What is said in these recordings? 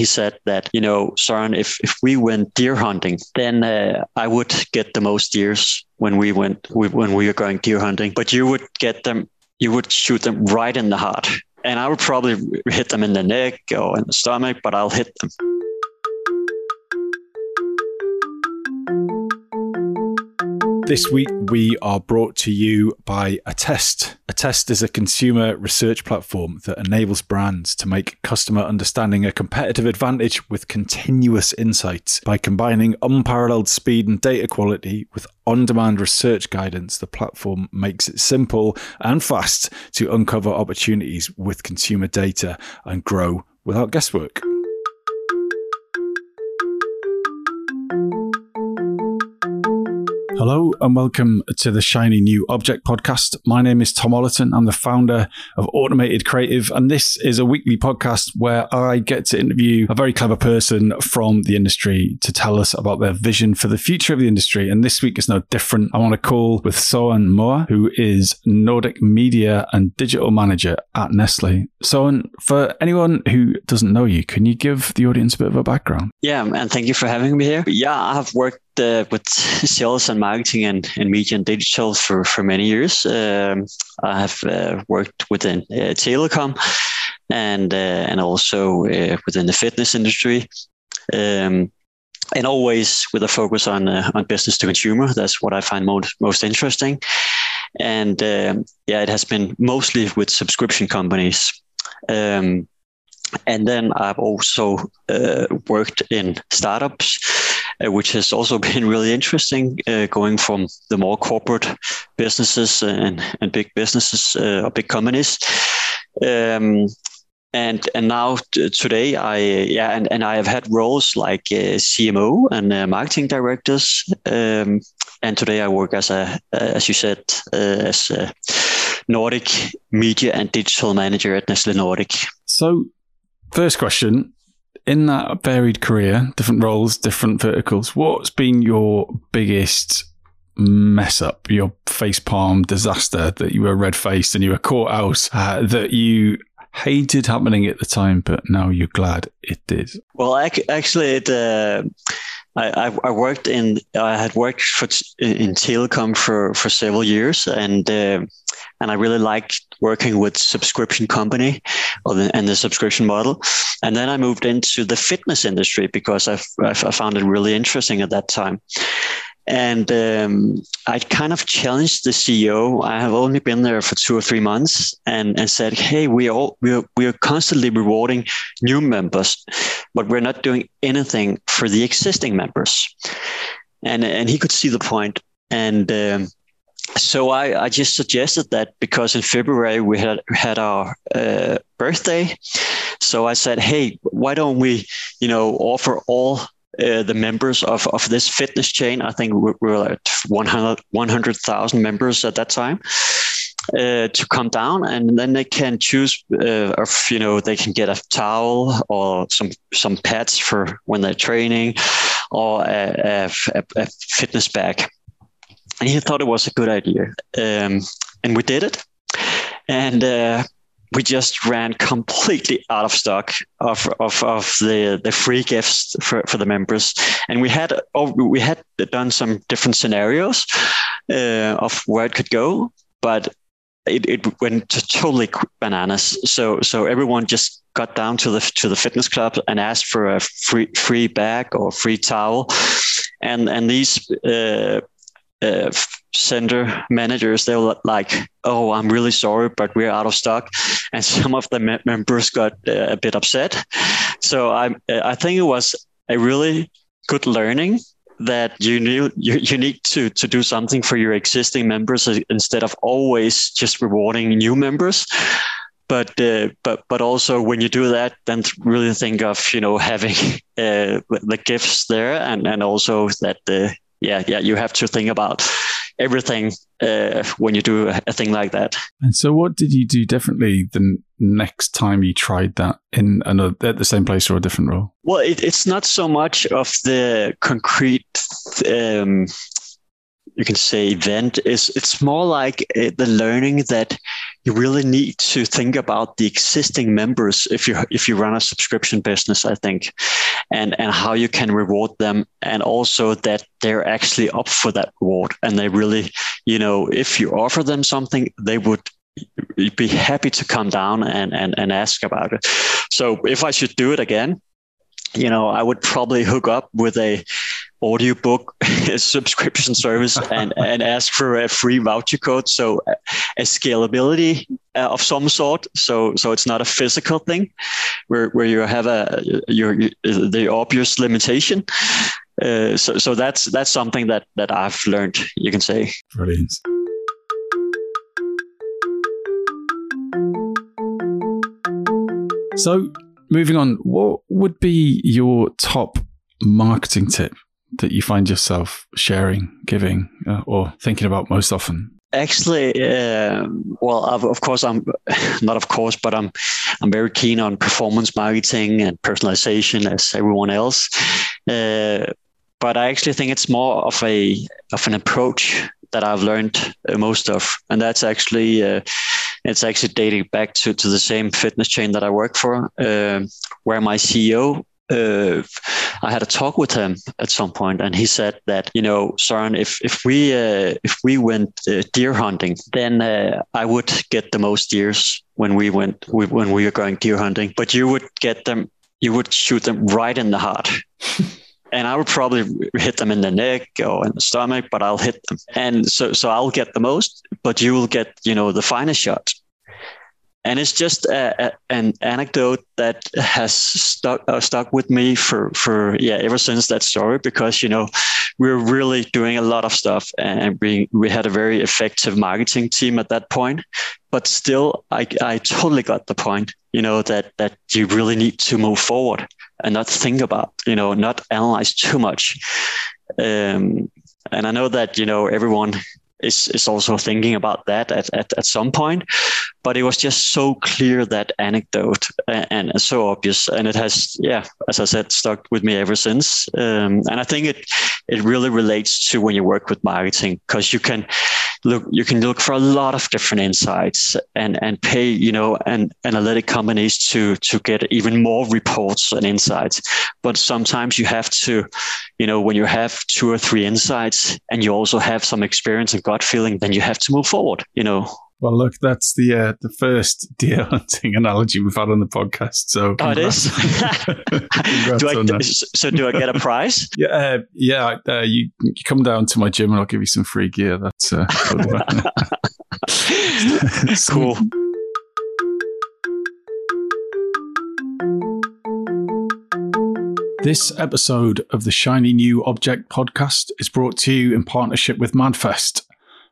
he said that, you know, Søren, if we went deer hunting, then I would get the most deers when we were going deer hunting, but you would get them, you would shoot them right in the heart. And I would probably hit them in the neck or in the stomach, but I'll hit them. This week, we are brought to you by Attest. Attest is a consumer research platform that enables brands to make customer understanding a competitive advantage with continuous insights. By combining unparalleled speed and data quality with on-demand research guidance, the platform makes it simple and fast to uncover opportunities with consumer data and grow without guesswork. Hello and welcome to the Shiny New Object podcast. My name is Tom Ollerton. I'm the founder of Automated Creative, and this is a weekly podcast where I get to interview a very clever person from the industry to tell us about their vision for the future of the industry. And this week is no different. I'm on a call with Søren Mohr, who is Nordic Media and Digital Manager at Nestlé. Søren, for anyone who doesn't know you, can you give the audience a bit of a background? Yeah, and thank you for having me here. Yeah, I have worked with sales and marketing and media and digital for many years. I have worked within telecom and also within the fitness industry, and always with a focus on business to consumer. That's what I find most interesting. And it has been mostly with subscription companies. And then I've also worked in startups, which has also been really interesting, going from the more corporate businesses and big businesses or big companies. And now today, I have had roles like CMO and marketing directors. And today I work as you said, as a Nordic Media and Digital Manager at Nestlé Nordic. So, first question, in that varied career, different roles, different verticals, what's been your biggest mess up, your facepalm disaster that you were red-faced and you were caught out that you hated happening at the time, but now you're glad it did? Well, actually, I had worked in telecom for several years, and I really liked working with subscription company and the subscription model. And then I moved into the fitness industry because I found it really interesting at that time. And I kind of challenged the CEO. I have only been there for 2 or 3 months, and said, "Hey, we are constantly rewarding new members, but we're not doing anything for the existing members." And he could see the point. And so I just suggested that, because in February we had our birthday. So I said, "Hey, why don't we, offer all the members of this fitness chain?" I think we were at 100,000 members at that time, to come down, and then they can choose they can get a towel or some pads for when they're training, or a fitness bag. And he thought it was a good idea, and we did it, and we just ran completely out of stock of the free gifts for the members. And we had done some different scenarios of where it could go, but it went totally bananas. So everyone just got down to the fitness club and asked for a free bag or free towel, and these center managers, they were like, "Oh, I'm really sorry, but we're out of stock." And some of the members got a bit upset. So I think it was a really good learning that you need to do something for your existing members instead of always just rewarding new members. But also, when you do that, then really think of having the gifts there, and also that the you have to think about everything when you do a thing like that. And so, what did you do differently than next time you tried that in at the same place or a different role? Well, it's not so much of the concrete, event. It's more like the learning that you really need to think about the existing members if you run a subscription business, I think, and how you can reward them, and also that they're actually up for that reward, and they really, if you offer them something, they would be happy to come down and ask about it. So if I should do it again, I would probably hook up with a audiobook subscription service and ask for a free voucher code. So a scalability of some sort. So it's not a physical thing where you have the obvious limitation. So that's something that I've learned, you can say. Brilliant. So moving on, what would be your top marketing tip that you find yourself sharing, giving, or thinking about most often? Actually, I'm very keen on performance marketing and personalization as everyone else. But I actually think it's more of an approach that I've learned most of. And that's actually, dating back to the same fitness chain that I work for, where my CEO, I had a talk with him at some point, and he said that, Søren, if we went deer hunting, then I would get the most deers when we were going deer hunting, but you would shoot them right in the heart. And I would probably hit them in the neck or in the stomach, but I'll hit them. And so I'll get the most, but you will get, the finest shot. And it's just an anecdote that has stuck with me for ever since that story, because we're really doing a lot of stuff, and we had a very effective marketing team at that point. But still, I totally got the point, that you really need to move forward and not think about, not analyze too much. And I know that everyone is also thinking about that at some point, but it was just so clear, that anecdote, and so obvious. And it has, as I said, stuck with me ever since. And I think it really relates to when you work with marketing, because you can look for a lot of different insights and pay, and analytic companies to get even more reports and insights. But sometimes you have to, when you have 2 or 3 insights and you also have some experience and gut feeling, then you have to move forward, Well, look, that's the first deer hunting analogy we've had on the podcast. So congrats. Oh, it is. Do I get a prize? You come down to my gym and I'll give you some free gear. That's cool. This episode of the Shiny New Object podcast is brought to you in partnership with MadFest.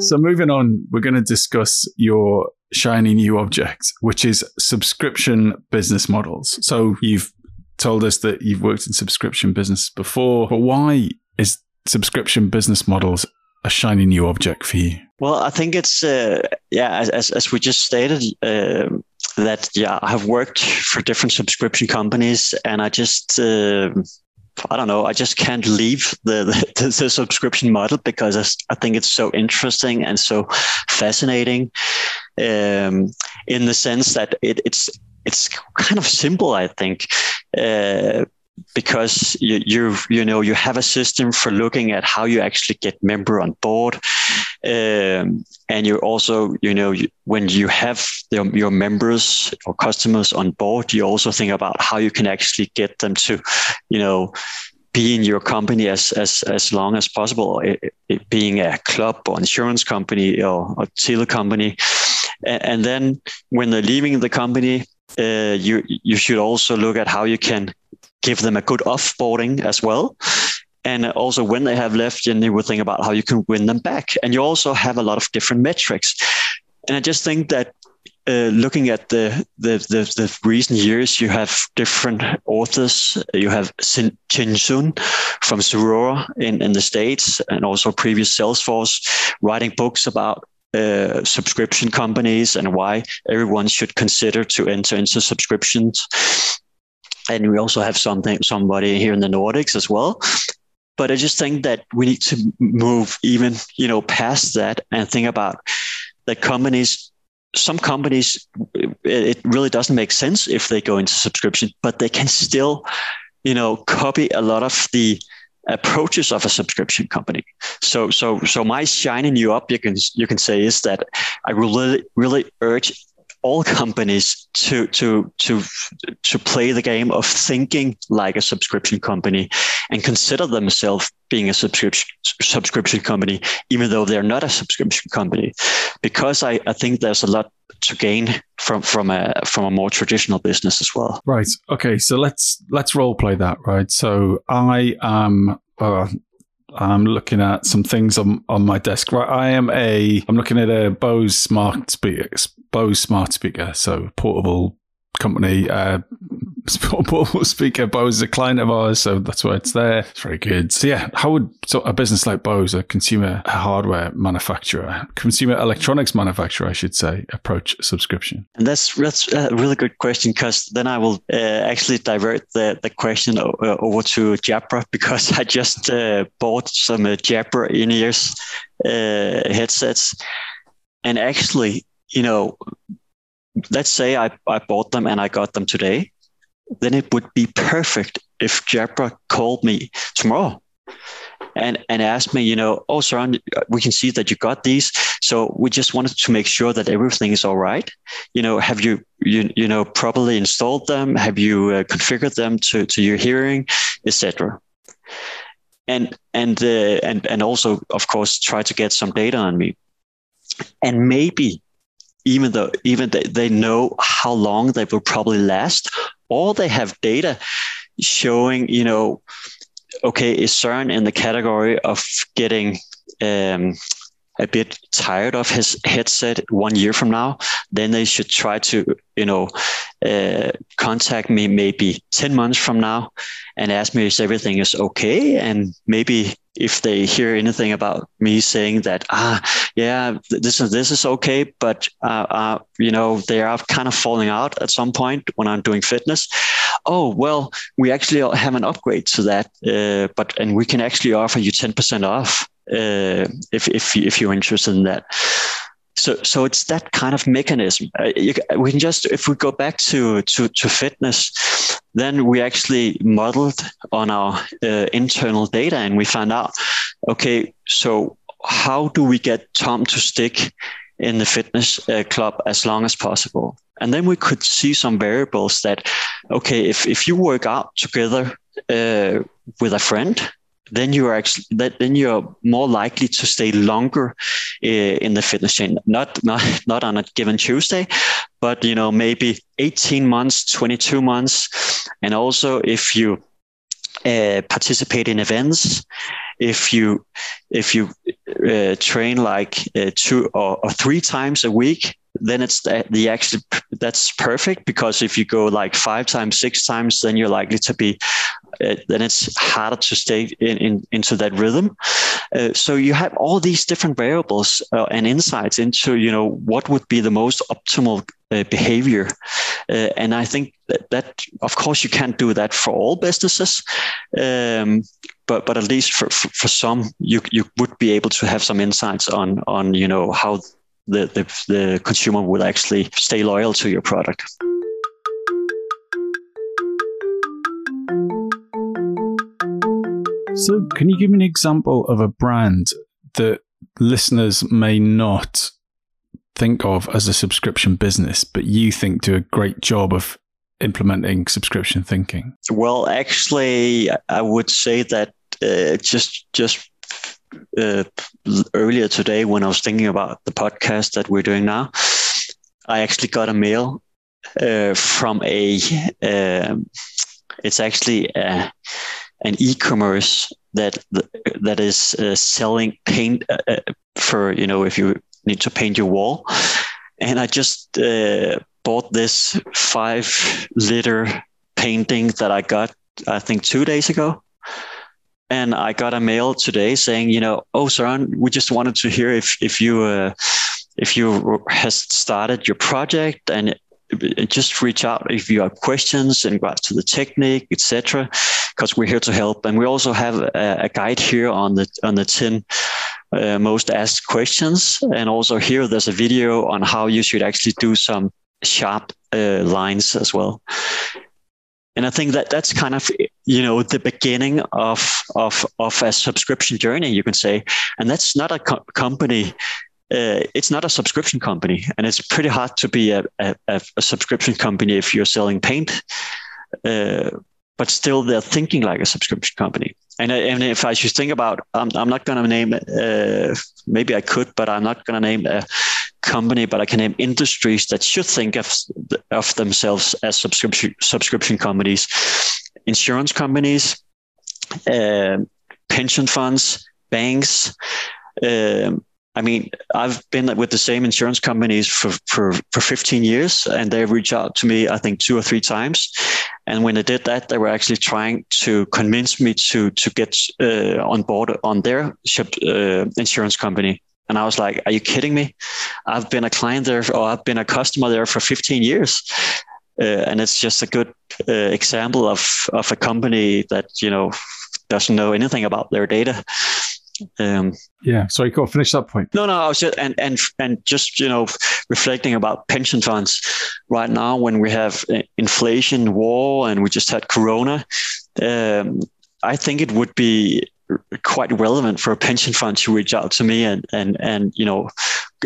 So moving on, we're going to discuss your shiny new object, which is subscription business models. So you've told us that you've worked in subscription business before, but why is subscription business models a shiny new object for you? Well, I think it's, as we just stated, I have worked for different subscription companies, and I just... I don't know. I just can't leave the subscription model, because I think it's so interesting and so fascinating, in the sense that it's kind of simple, I think, because you have a system for looking at how you actually get member on board. And you also, when you have your members or customers on board, you also think about how you can actually get them to, be in your company as long as possible, it being a club or insurance company or a tele company. And then when they're leaving the company, you should also look at how you can give them a good offboarding as well. And also when they have left, then you will think about how you can win them back. And you also have a lot of different metrics. And I just think that looking at the recent years, you have different authors. You have Chin Sun from Zuora in the States, and also previous Salesforce, writing books about subscription companies and why everyone should consider to enter into subscriptions. And we also have somebody here in the Nordics as well. But I just think that we need to move even, past that and think about that companies, some companies, it really doesn't make sense if they go into subscription, but they can still, copy a lot of the approaches of a subscription company. So my shiny new object, you can say, is that I really urge all companies to play the game of thinking like a subscription company and consider themselves being a subscription company, even though they're not a subscription company, because I think there's a lot to gain from a more traditional business as well. Right. Okay. So let's role play that. Right. So I am. I'm looking at some things on my desk. Right, I'm looking at a Bose smart speaker. So portable company, portable speaker. Bose is a client of ours, so that's why it's there. It's very good. So yeah, how would a business like Bose, a consumer hardware manufacturer, consumer electronics manufacturer, I should say, approach subscription? And that's a really good question, because then I will actually divert the question over to Jabra, because I just bought some Jabra in-ears headsets, and actually, let's say I bought them and I got them today, then it would be perfect if Jabra called me tomorrow and asked me, oh, Søren, we can see that you got these. So we just wanted to make sure that everything is all right. Have you properly installed them? Have you configured them to your hearing, etc. And also, of course, try to get some data on me. And maybe, even they know how long they will probably last, or they have data showing, okay, is Søren in the category of getting a bit tired of his headset 1 year from now? Then they should try to, contact me maybe 10 months from now and ask me if everything is okay. And maybe if they hear anything about me saying that, this is okay, but, they are kind of falling out at some point when I'm doing fitness. Oh, well, we actually have an upgrade to that, and we can actually offer you 10% off if you're interested in that. So it's that kind of mechanism. We can just, if we go back to fitness, then we actually modeled on our internal data, and we found out, okay, so how do we get Tom to stick in the fitness club as long as possible? And then we could see some variables that, okay, if you work out together with a friend, then you're more likely to stay longer in the fitness chain. Not on a given Tuesday, but maybe 18 months, 22 months. And also, if you participate in events, if you train like 2 or 3 times a week, then it's that's perfect, because if you go like 5 times, 6 times, then you're likely to be. Then it's harder to stay into that rhythm. So you have all these different variables and insights into what would be the most optimal behavior. And I think that of course you can't do that for all businesses, but at least for some you would be able to have some insights on how the consumer would actually stay loyal to your product. So can you give me an example of a brand that listeners may not think of as a subscription business, but you think do a great job of implementing subscription thinking? Well, actually, I would say that just earlier today, when I was thinking about the podcast that we're doing now, I actually got a mail from it's actually an e-commerce that is selling paint for, you know, if you need to paint your wall. And I just bought this 5-liter painting that I got, I think 2 days ago. And I got a mail today saying, you know, oh, Søren, we just wanted to hear if you has started your project, and just reach out if you have questions in regards to the technique, etc., because we're here to help. And we also have a guide here on the 10 most asked questions. And also here, there's a video on how you should actually do some sharp lines as well. And I think that's kind of, you know, the beginning of a subscription journey, you can say. And that's not a company. It's not a subscription company, and it's pretty hard to be a subscription company if you're selling paint. But still, they're thinking like a subscription company. And if I should think about, I'm not going to name. Maybe I could, but I'm not going to name a company. But I can name industries that should think of themselves as subscription companies: insurance companies, pension funds, banks. I mean, I've been with the same insurance companies for 15 years, and they reached out to me, I think, 2 or 3 times. And when they did that, they were actually trying to convince me to get on board on their insurance company. And I was like, are you kidding me? I've been a client there, or I've been a customer there for 15 years. And it's just a good example of a company that, you know, doesn't know anything about their data. Yeah, sorry, go finish that point. No, I was just and just, you know, reflecting about pension funds right now when we have inflation, war, and we just had Corona. I think it would be quite relevant for a pension fund to reach out to me and you know,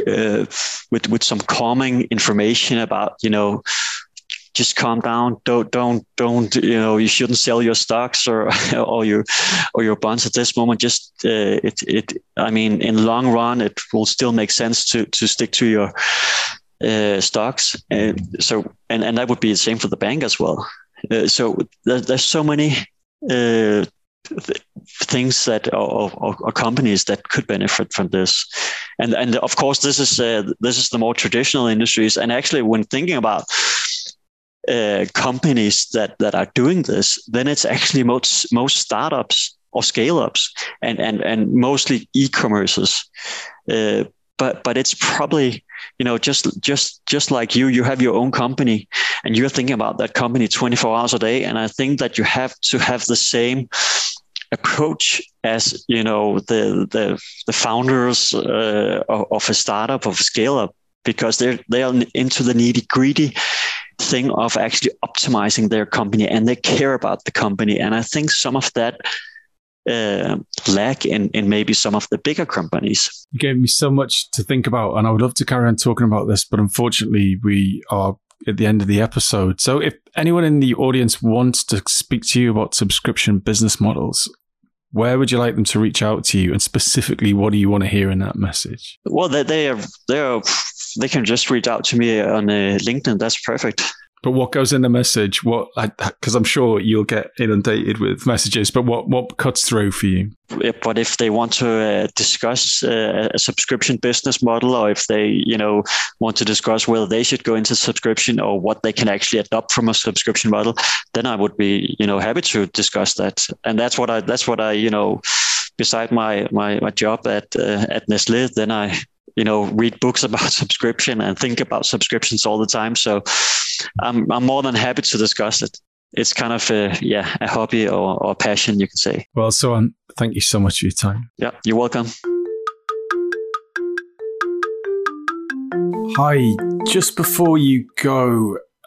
with some calming information about, you know, just calm down. Don't. You know, you shouldn't sell your stocks or your bonds at this moment. Just I mean, in the long run, it will still make sense to stick to your stocks. And that would be the same for the bank as well. So there's so many things that or companies that could benefit from this. And of course, this is the more traditional industries. And actually, when thinking about companies that are doing this, then it's actually most startups or scale-ups and mostly e-commerces. But it's probably, you know, just like you have your own company and you're thinking about that company 24 hours a day. And I think that you have to have the same approach as, you know, the founders of a startup, of a scale-up, because they are into the nitty-gritty thing of actually optimizing their company, and they care about the company. And I think some of that lack in maybe some of the bigger companies. You gave me so much to think about, and I would love to carry on talking about this, but unfortunately we are at the end of the episode. So if anyone in the audience wants to speak to you about subscription business models, where would you like them to reach out to you? And specifically, what do you want to hear in that message? Well, they can just reach out to me on LinkedIn. That's perfect. But what goes in the message? What, because I'm sure you'll get inundated with messages, but what cuts through for you? But if they want to discuss a subscription business model, or if they, you know, want to discuss whether they should go into subscription or what they can actually adopt from a subscription model, then I would be, you know, happy to discuss that. And that's what I, you know, beside my job at Nestlé, then I, you know, read books about subscription and think about subscriptions all the time. So I'm more than happy to discuss it. It's kind of a hobby or passion, you can say. Well, Søren, thank you so much for your time. Yeah, you're welcome. Hi, just before you go,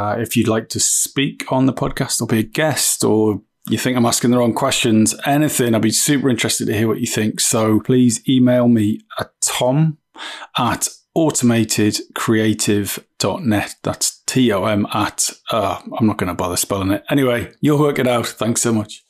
If you'd like to speak on the podcast or be a guest or you think I'm asking the wrong questions, anything, I'd be super interested to hear what you think. So please email me at tom@automatedcreative.net. That's TOM at, I'm not going to bother spelling it. Anyway, you'll work it out. Thanks so much.